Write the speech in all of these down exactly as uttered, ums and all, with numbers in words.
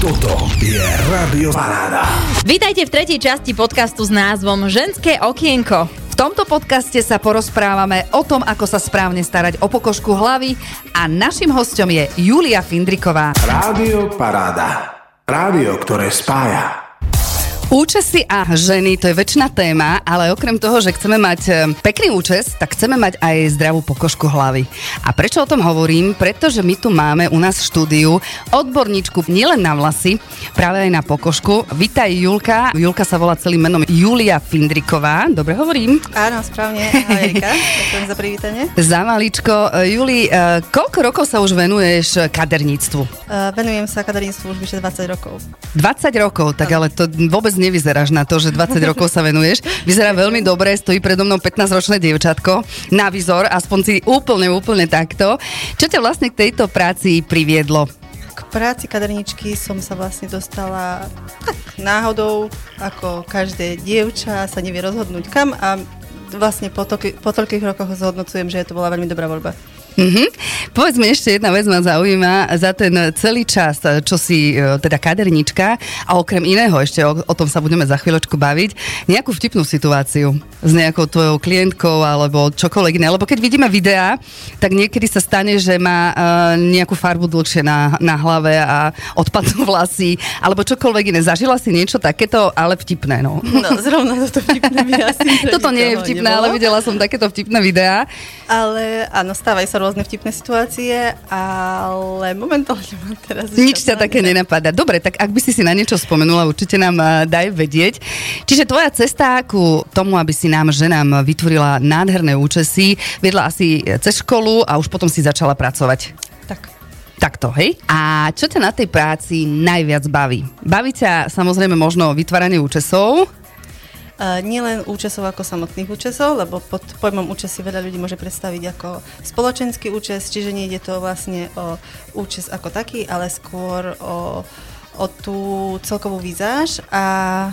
Toto je Rádio Paráda. Vítajte v tretej časti podcastu s názvom Ženské okienko. V tomto podcaste sa porozprávame o tom, ako sa správne starať o pokožku hlavy a našim hosťom je Júlia Findriková. Rádio Paráda. Rádio, ktoré spája. Účesy a ženy, to je večná téma, ale okrem toho, že chceme mať pekný účes, tak chceme mať aj zdravú pokožku hlavy. A prečo o tom hovorím? Pretože my tu máme u nás v štúdiu odborníčku nielen na vlasy, práve aj na pokožku. Vítaj, Julka. Julka sa volá celým menom Júlia Findriková. Dobre hovorím? Áno, správne. Ahoj, Erika. Ďakujem za privítanie. Za maličko. Juli, koľko rokov sa už venuješ kaderníctvu? Uh, venujem sa kaderníctvu už vyše dvadsať rokov. dvadsať rokov, tak ale to vôbec nevyzeráš na to, že dvadsať rokov sa venuješ. Vyzerá veľmi dobre, stojí predo mnou pätnásťročné dievčatko na výzor, aspoň si úplne, úplne takto. Čo ťa vlastne k tejto práci priviedlo? K práci kaderníčky som sa vlastne dostala tak náhodou, ako každé dievča sa nevie rozhodnúť kam a vlastne po, to, po toľkých rokoch zhodnocujem, že to bola veľmi dobrá voľba. Mm-hmm. Povedz mi, ešte jedna vec ma zaujíma za ten celý čas, čo si teda kaderníčka a okrem iného ešte o, o tom sa budeme za chvíľočku baviť, nejakú vtipnú situáciu s nejakou tvojou klientkou alebo čokoľvek iné, lebo keď vidíme videá, tak niekedy sa stane, že má e, nejakú farbu dlhšie na, na hlave a odpadnú vlasy alebo čokoľvek iné. Zažila si niečo takéto, ale vtipné, no. No zrovna toto vtipné by asi toto nie je vtipné, nebolo. Ale videla som takéto vtipné videá. Ale áno, stávajú sa rôzne vtipné situácie, ale momentálne mám teraz... Nič ťa také nenapadá. Dobre, tak ak by si si na niečo spomenula, určite nám daj vedieť. Čiže tvoja cesta ku tomu, aby si nám, ženám, vytvorila nádherné účesy, viedla asi cez školu a už potom si začala pracovať. Tak. Takto, hej? A čo ťa na tej práci najviac baví? Baví ťa samozrejme možno vytváranie účesov, Uh, nielen účesov ako samotných účesov, lebo pod pojmom účes si veľa ľudí môže predstaviť ako spoločenský účes, čiže nie ide to vlastne o účes ako taký, ale skôr o, o tú celkovú výzáž a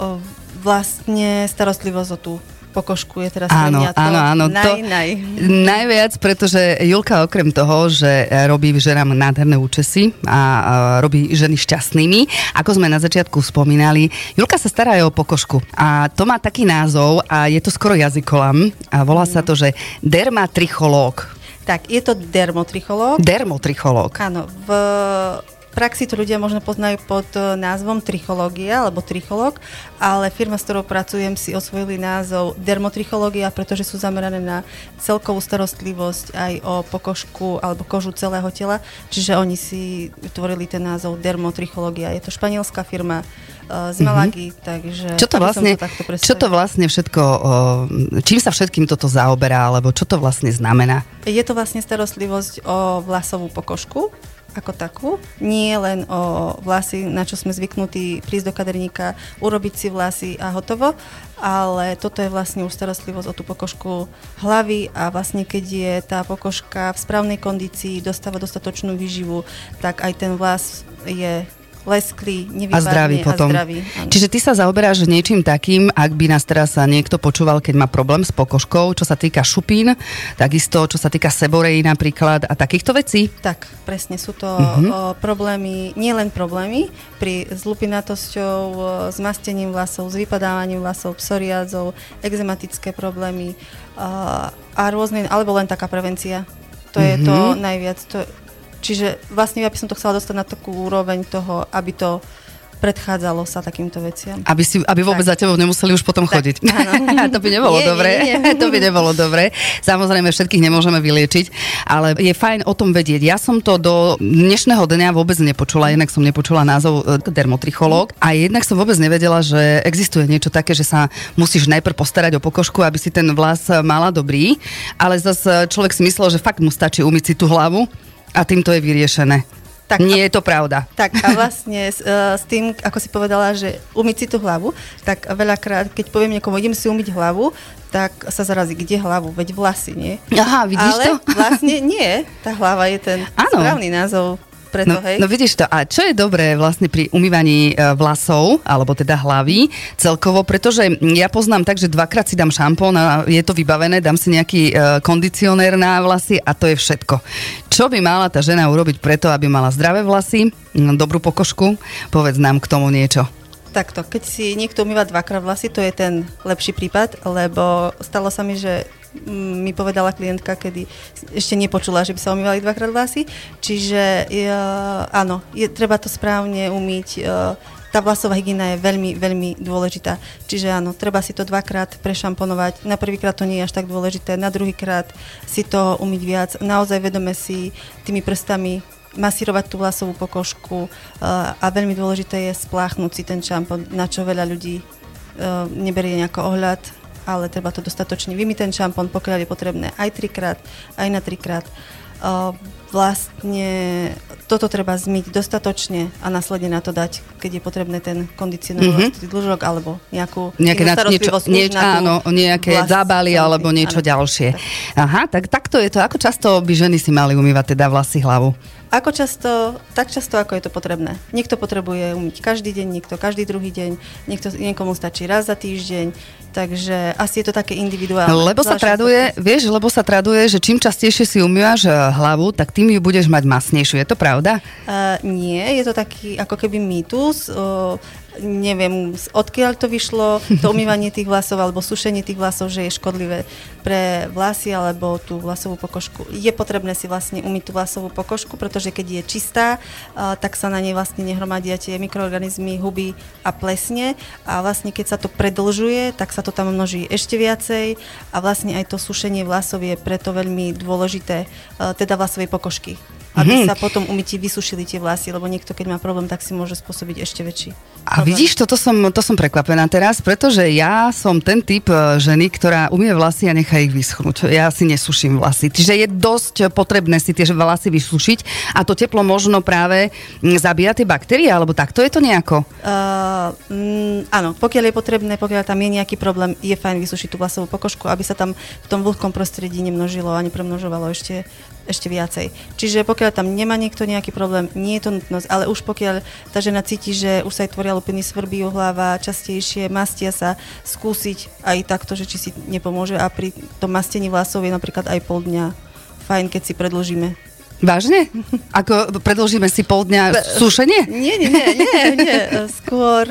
o vlastne starostlivosť o tú pokožku je teraz áno, mňa to, áno, áno, naj, to naj. Najviac, pretože Julka okrem toho, že robí ženám nádherné účesy a robí ženy šťastnými, ako sme na začiatku spomínali, Julka sa stará aj o pokožku a to má taký názov a je to skoro jazykolam a volá sa to, že dermatrichológ. Tak, je to dermotrichológ. Dermotrichológ. Áno, v praxi to ľudia možno poznajú pod názvom trichológia alebo trichológ, ale firma, s ktorou pracujem, si osvojili názov dermotrichológia, pretože sú zamerané na celkovú starostlivosť aj o pokožku alebo kožu celého tela, čiže oni si vytvorili ten názov dermotrichológia. Je to španielská firma z Malagy, mm-hmm. takže... Čo to, vlastne, to čo to vlastne všetko, čím sa všetkým toto zaoberá, alebo čo to vlastne znamená? Je to vlastne starostlivosť o vlasovú pokožku, ako takú, nie len o vlasy, na čo sme zvyknutí prísť do kaderníka, urobiť si vlasy a hotovo, ale toto je vlastne už starostlivosť o tú pokožku hlavy a vlastne keď je tá pokožka v správnej kondícii, dostáva dostatočnú výživu, tak aj ten vlas je lesklý, nevypadne a zdravý. Potom. A zdravý, čiže ty sa zaoberáš niečím takým, ak by nás teraz niekto počúval, keď má problém s pokožkou, čo sa týka šupín, takisto čo sa týka seborejí napríklad a takýchto vecí? Tak, presne, sú to uh-huh. problémy, nielen problémy, pri zlupinatosťou, s mastením vlasov, s vypadávaním vlasov, psoriázou, exematické problémy a, a rôzne, alebo len taká prevencia. To uh-huh. je to najviac, to čiže vlastne ja by som to chcela dostať na takú úroveň toho, aby to predchádzalo sa takýmto veciam. Aby, si, aby vôbec tak. Za tebou nemuseli už potom tak, chodiť. To by nebolo nie, dobre. Nie, nie. To by nebolo dobre. Samozrejme, všetkých nemôžeme vyliečiť, ale je fajn o tom vedieť. Ja som to do dnešného dňa vôbec nepočula, jednak som nepočula názov dermotrichológ a jednak som vôbec nevedela, že existuje niečo také, že sa musíš najprv postarať o pokožku, aby si ten vlas mala dobrý, ale zase človek si myslel, že fakt mu stačí umyť si tú hlavu. A týmto je vyriešené. Tak, nie je to pravda. Tak a vlastne s, uh, s tým, ako si povedala, že umyť si tú hlavu, tak veľakrát, keď poviem niekomu, idem si umyť hlavu, tak sa zarazí, kde hlavu? Veď vlasy, nie? Aha, vidíš ale to? Ale vlastne nie. Tá hlava je ten ano. Správny názov preto, no, hej? No vidíš to, a čo je dobré vlastne pri umývaní vlasov, alebo teda hlavy celkovo, pretože ja poznám tak, že dvakrát si dám šampón a je to vybavené, dám si nejaký kondicionér na vlasy a to je všetko. Čo by mala tá žena urobiť preto, aby mala zdravé vlasy, dobrú pokožku? Povedz nám k tomu niečo. Takto, keď si niekto umýva dvakrát vlasy, to je ten lepší prípad, lebo stalo sa mi, že mi povedala klientka, kedy ešte nepočula, že by sa umývali dvakrát vlasy, čiže e, áno, je, treba to správne umyť, e, tá vlasová hygiena je veľmi, veľmi dôležitá, čiže áno, treba si to dvakrát prešamponovať, na prvýkrát to nie je až tak dôležité, na druhýkrát si to umyť viac, naozaj vedome si tými prstami masírovať tú vlasovú pokožku a veľmi dôležité je spláchnuť si ten šampón, na čo veľa ľudí neberie nejaký ohľad, ale treba to dostatočne vymyť ten šampón, pokiaľ je potrebné aj trikrát, aj na trikrát. Vlastne toto treba zmyť dostatočne a následne na to dať, keď je potrebné ten kondicionový mm-hmm. dĺžok alebo nejakú nejaké na, niečo, nieč, áno, nejaké zábaly alebo niečo áno, ďalšie. Tak. Aha, tak takto je to. Ako často by ženy si mali umývať teda vlasy, hlavu? Ako často? Tak často, ako je to potrebné. Niekto potrebuje umyť každý deň, niekto každý druhý deň, niekto, niekomu stačí raz za týždeň, takže asi je to také individuálne. Lebo sa traduje, vieš, lebo sa traduje, že čím častejšie si umývaš hlavu, tak tým ju budeš mať masnejšiu. Je to pravda? Uh, nie, je to taký ako keby mýtus, uh, neviem, odkiaľ to vyšlo, to umývanie tých vlasov alebo sušenie tých vlasov, že je škodlivé pre vlasy alebo tú vlasovú pokožku. Je potrebné si vlastne umyť tú vlasovú pokožku, pretože keď je čistá, uh, tak sa na nej vlastne nehromadia tie mikroorganizmy, huby a plesne a vlastne keď sa to predlžuje, tak sa to tam množí ešte viacej a vlastne aj to sušenie vlasov je preto veľmi dôležité, uh, teda vlasovej pokožky. Aby sa potom umytí vysušili tie vlasy, lebo niekto, keď má problém, tak si môže spôsobiť ešte väčší problém. A vidíš, toto som, to som prekvapená teraz, pretože ja som ten typ ženy, ktorá umie vlasy a nechá ich vyschnúť. Ja si nesuším vlasy. Čiže je dosť potrebné si tie vlasy vysušiť a to teplo možno práve zabíja tie baktérie, alebo takto je to nejako? Uh, m, áno, pokiaľ je potrebné, pokiaľ tam je nejaký problém, je fajn vysušiť tú vlasovú pokožku, aby sa tam v tom vlhkom prostredí nemnožilo a nepremnožovalo ešte, ešte viacej. Čiže pokiaľ tam nemá niekto nejaký problém, nie je to nutnosť, ale už pokiaľ tá žena cíti, že už sa jej tvoria lupiny, svrbí ju hlava, častejšie mastia sa, skúsiť aj takto, že či si nepomôže a pri tom mastení vlasov je napríklad aj pol dňa fajn, keď si predĺžime. Vážne? Ako predĺžime si pol dňa sušenie? Nie, nie, nie, nie. Skôr,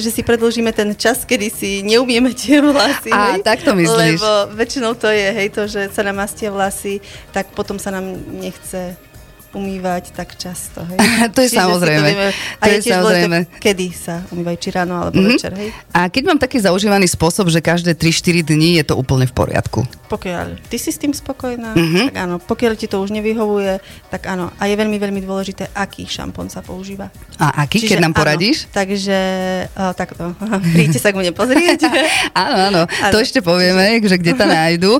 že si predĺžime ten čas, kedy si neumieme tie vlasy. Á, tak to myslíš. Lebo väčšinou to je, hej, to, že sa nám mastia vlasy, tak potom sa nám nechce umývať tak často, hej. To je čiže samozrejme. To vieme, to je samozrejme. To, kedy sa umývajú, či ráno alebo mm-hmm. večer, hej. A keď mám taký zaužívaný spôsob, že každé tri štyri dní je to úplne v poriadku. Pokiaľ ty si s tým spokojná, mm-hmm. tak áno. Pokiaľ ti to už nevyhovuje, tak áno. A je veľmi, veľmi dôležité, aký šampón sa používa. A aký, čiže, keď nám poradíš? Áno, takže ó, takto. Príďte sa k mne pozrieť. Áno, áno. To ešte povieme, že kde to nájdu.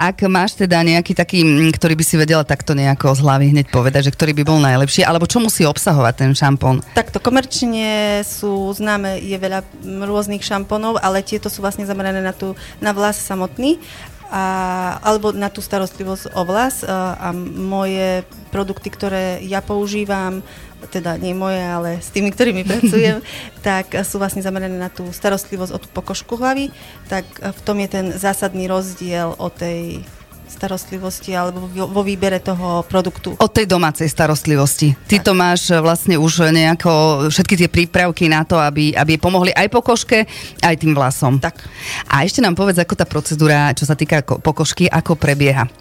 Ak máš teda nejaký taký, ktorý by si vedela takto nejako z hlavy hneď po povedať, že ktorý by bol najlepší, alebo čo musí obsahovať ten šampón? Takto komerčne sú známe, je veľa rôznych šampónov, ale tieto sú vlastne zamerané na, tú, na vlas samotný, a, alebo na tú starostlivosť o vlas a, a moje produkty, ktoré ja používam, teda nie moje, ale s tými, ktorými pracujem, tak sú vlastne zamerané na tú starostlivosť o tú pokožku hlavy, tak v tom je ten zásadný rozdiel o tej starostlivosti alebo vo výbere toho produktu. Od tej domácej starostlivosti. Ty tak. To máš vlastne už nejako všetky tie prípravky na to, aby, aby pomohli aj pokožke, aj tým vlasom. Tak. A ešte nám povedz, ako tá procedúra, čo sa týka pokožky, ako prebieha.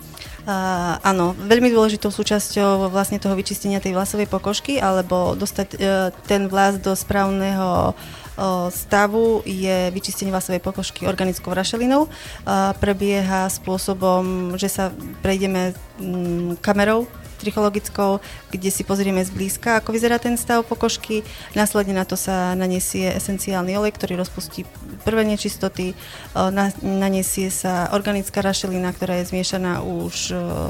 Uh, áno, veľmi dôležitou súčasťou vlastne toho vyčistenia tej vlasovej pokožky alebo dostať uh, ten vlas do správneho stavu je vyčistenie vlasovej pokožky organickou rašelinou. Prebieha spôsobom, že sa prejdeme kamerou trichologickou, kde si pozrieme zblízka, ako vyzerá ten stav pokožky. Následne na to sa naniesie esenciálny olej, ktorý rozpustí prvé nečistoty. Naniesie sa organická rašelina, ktorá je zmiešaná už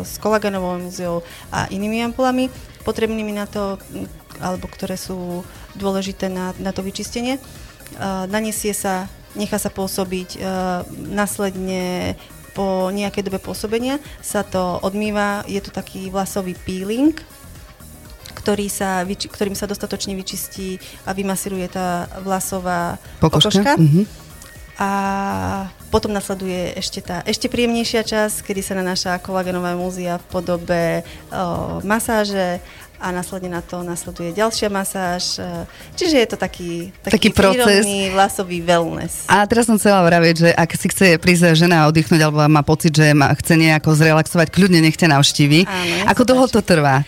s kolagénovou emulziou a inými ampulami potrebnými na to, alebo ktoré sú dôležité na, na to vyčistenie. Uh, naniesie sa, nechá sa pôsobiť, uh, následne po nejakej dobe pôsobenia sa to odmýva, je to taký vlasový peeling, ktorý sa, ktorým sa dostatočne vyčistí a vymasíruje tá vlasová pokožka. Mm-hmm. A potom nasleduje ešte tá ešte príjemnejšia časť, kedy sa nanáša kolagenová emúzia v podobe o, masáže a následne na to nasleduje ďalšia masáž. Čiže je to taký, taký, taký prírodný vlasový wellness. A teraz som chcela vraviť, že ak si chce prísť žena oddychnúť alebo má pocit, že má, chce nejako zrelaxovať, kľudne nech ťa navštívi. Áno, ako dlho to trvá?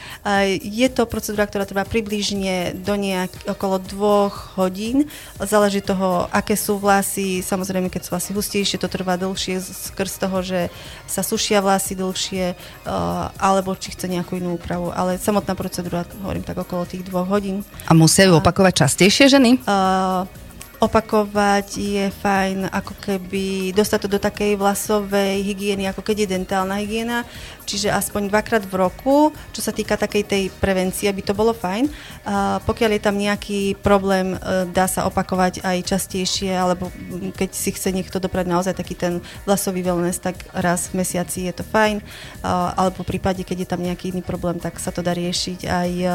Je to procedúra, ktorá trvá približne do nejak okolo dvoch hodín. Záleží toho, aké sú vlasy. Samozrejme, keď sú vlasy hustejšie, to trvá dlhšie skrz toho, že sa sušia vlasy dlhšie alebo či chce nejakú inú úpravu. Ale samotná procedúra Druhá, hovorím tak okolo tých dvoch hodín. A musia ju opakovať častejšie ženy? Uh, opakovať je fajn, ako keby dostať to do takej vlasovej hygieny, ako keď je dentálna hygiena, čiže aspoň dvakrát v roku, čo sa týka takej tej prevencie, by to bolo fajn. Uh, pokiaľ je tam nejaký problém, uh, dá sa opakovať aj častejšie, alebo keď si chce niekto doprať naozaj taký ten vlasový wellness, tak raz v mesiaci je to fajn, uh, alebo v prípade, keď je tam nejaký iný problém, tak sa to dá riešiť aj uh,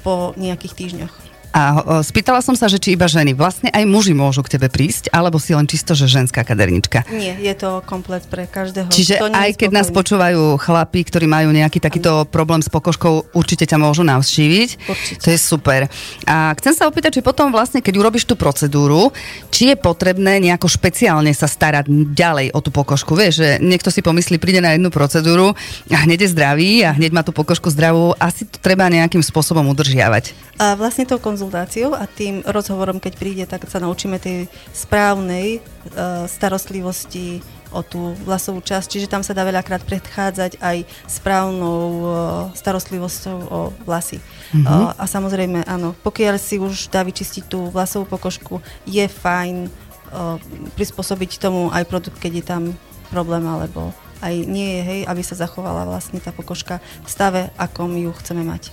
po nejakých týždňoch. A spýtala som sa, že či iba ženy. Vlastne aj muži môžu k tebe prísť, alebo si len čisto, že ženská kadernička? Nie, je to komplet pre každého. Čiže aj keď nás počúvajú chlapi, ktorí majú nejaký takýto problém s pokožkou, určite ťa môžu navštíviť. Určite. To je super. A chcem sa opýtať, či potom vlastne, keď urobíš tú procedúru, či je potrebné nejako špeciálne sa starať ďalej o tú pokožku. Vieš, že niekto si pomyslí, príde na jednu procedúru a hneď je zdravý a hneď má tú pokožku zdravú. Asi to treba nejakým spôsobom udržiavať. A vlastne to konzul- a tým rozhovorom, keď príde, tak sa naučíme tej správnej uh, starostlivosti o tú vlasovú časť, čiže tam sa dá veľakrát predchádzať aj správnou uh, starostlivosťou o vlasy. Mm-hmm. Uh, a samozrejme, áno, pokiaľ si už dá vyčistiť tú vlasovú pokožku, je fajn uh, prispôsobiť tomu aj produkt, keď je tam problém, alebo aj nie je, hej, aby sa zachovala vlastne tá pokožka v stave, akom ju chceme mať.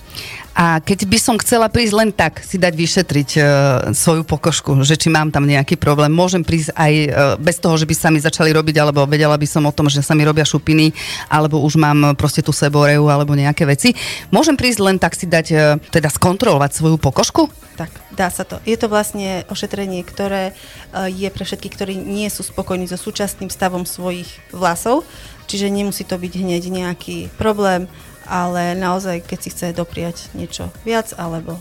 A keď by som chcela prísť len tak, si dať vyšetriť e, svoju pokožku, že či mám tam nejaký problém, môžem prísť aj e, bez toho, že by sa mi začali robiť, alebo vedela by som o tom, že sa mi robia šupiny, alebo už mám proste tú seboreu, alebo nejaké veci. Môžem prísť len tak si dať, e, teda skontrolovať svoju pokožku? Tak, dá sa to. Je to vlastne ošetrenie, ktoré je pre všetkých, ktorí nie sú spokojní so súčasným stavom svojich vlasov, čiže nemusí to byť hneď nejaký problém, ale naozaj, keď si chce dopriať niečo viac, alebo...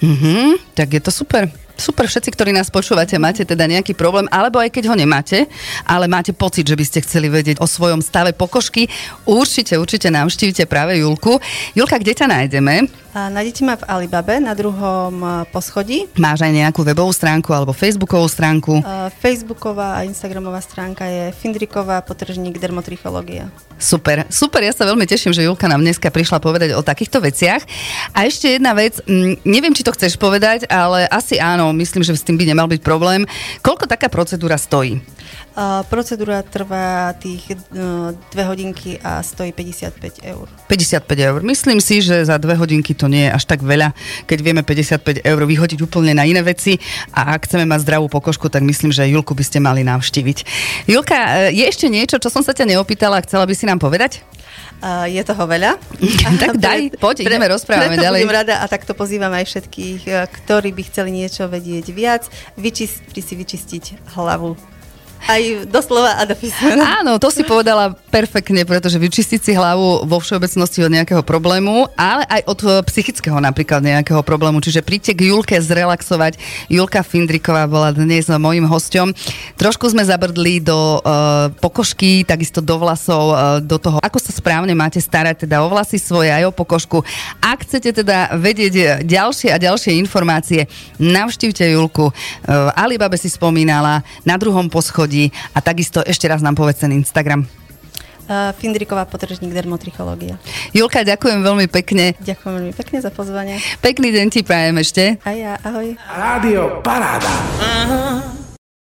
Mhm, tak je to super. Super, všetci, ktorí nás počúvate, máte teda nejaký problém, alebo aj keď ho nemáte, ale máte pocit, že by ste chceli vedieť o svojom stave pokožky, určite, určite navštívite práve Julku. Julka, kde ťa nájdeme? A nájdete ma v Alibabe na druhom poschodí. Máš aj nejakú webovú stránku alebo facebookovú stránku? A facebooková a instagramová stránka je Findriková potržník dermotrichológia. Super, super, ja sa veľmi teším, že Julka nám dneska prišla povedať o takýchto veciach. A ešte jedna vec, neviem, či to chceš povedať, ale asi áno. Myslím, že s tým by nemal byť problém. Koľko taká procedúra stojí? Uh, procedúra trvá tých uh, dve hodinky a stojí päťdesiatpäť eur. päťdesiatpäť eur. Myslím si, že za dve hodinky to nie je až tak veľa, keď vieme päťdesiatpäť eur vyhodiť úplne na iné veci a ak chceme mať zdravú pokožku, tak myslím, že Julku by ste mali navštíviť. Julka, je ešte niečo, čo som sa ťa neopýtala a chcela by si nám povedať? Uh, je toho veľa. Tak daj, poď, ideme, rozprávame ďalej. Budem rada a takto pozývam aj všetkých, ktorí by chceli niečo vedieť viac, vyčist, pri si vyčistiť hlavu. Aj doslova a do písmena. Áno, to si povedala perfektne, pretože vyčistiť si hlavu vo všeobecnosti od nejakého problému, ale aj od psychického napríklad nejakého problému. Čiže príďte k Julke zrelaxovať. Julka Findriková bola dnes mojím hosťom. Trošku sme zabrdli do uh, pokožky, takisto do vlasov, uh, do toho, ako sa správne máte starať teda o vlasy svoje aj o pokožku. Ak chcete teda vedieť ďalšie a ďalšie informácie, navštívte Julku. Uh, Alibabe si spomínala, na druhom poschodí. A takisto ešte raz nám povedz ten Instagram. Uh, Findriková potržník dermotrichológia. Julka, ďakujem veľmi pekne. Ďakujem veľmi pekne za pozvanie. Pekný deň ti prajem ešte. A ja, ahoj. Rádio Paráda. Aha.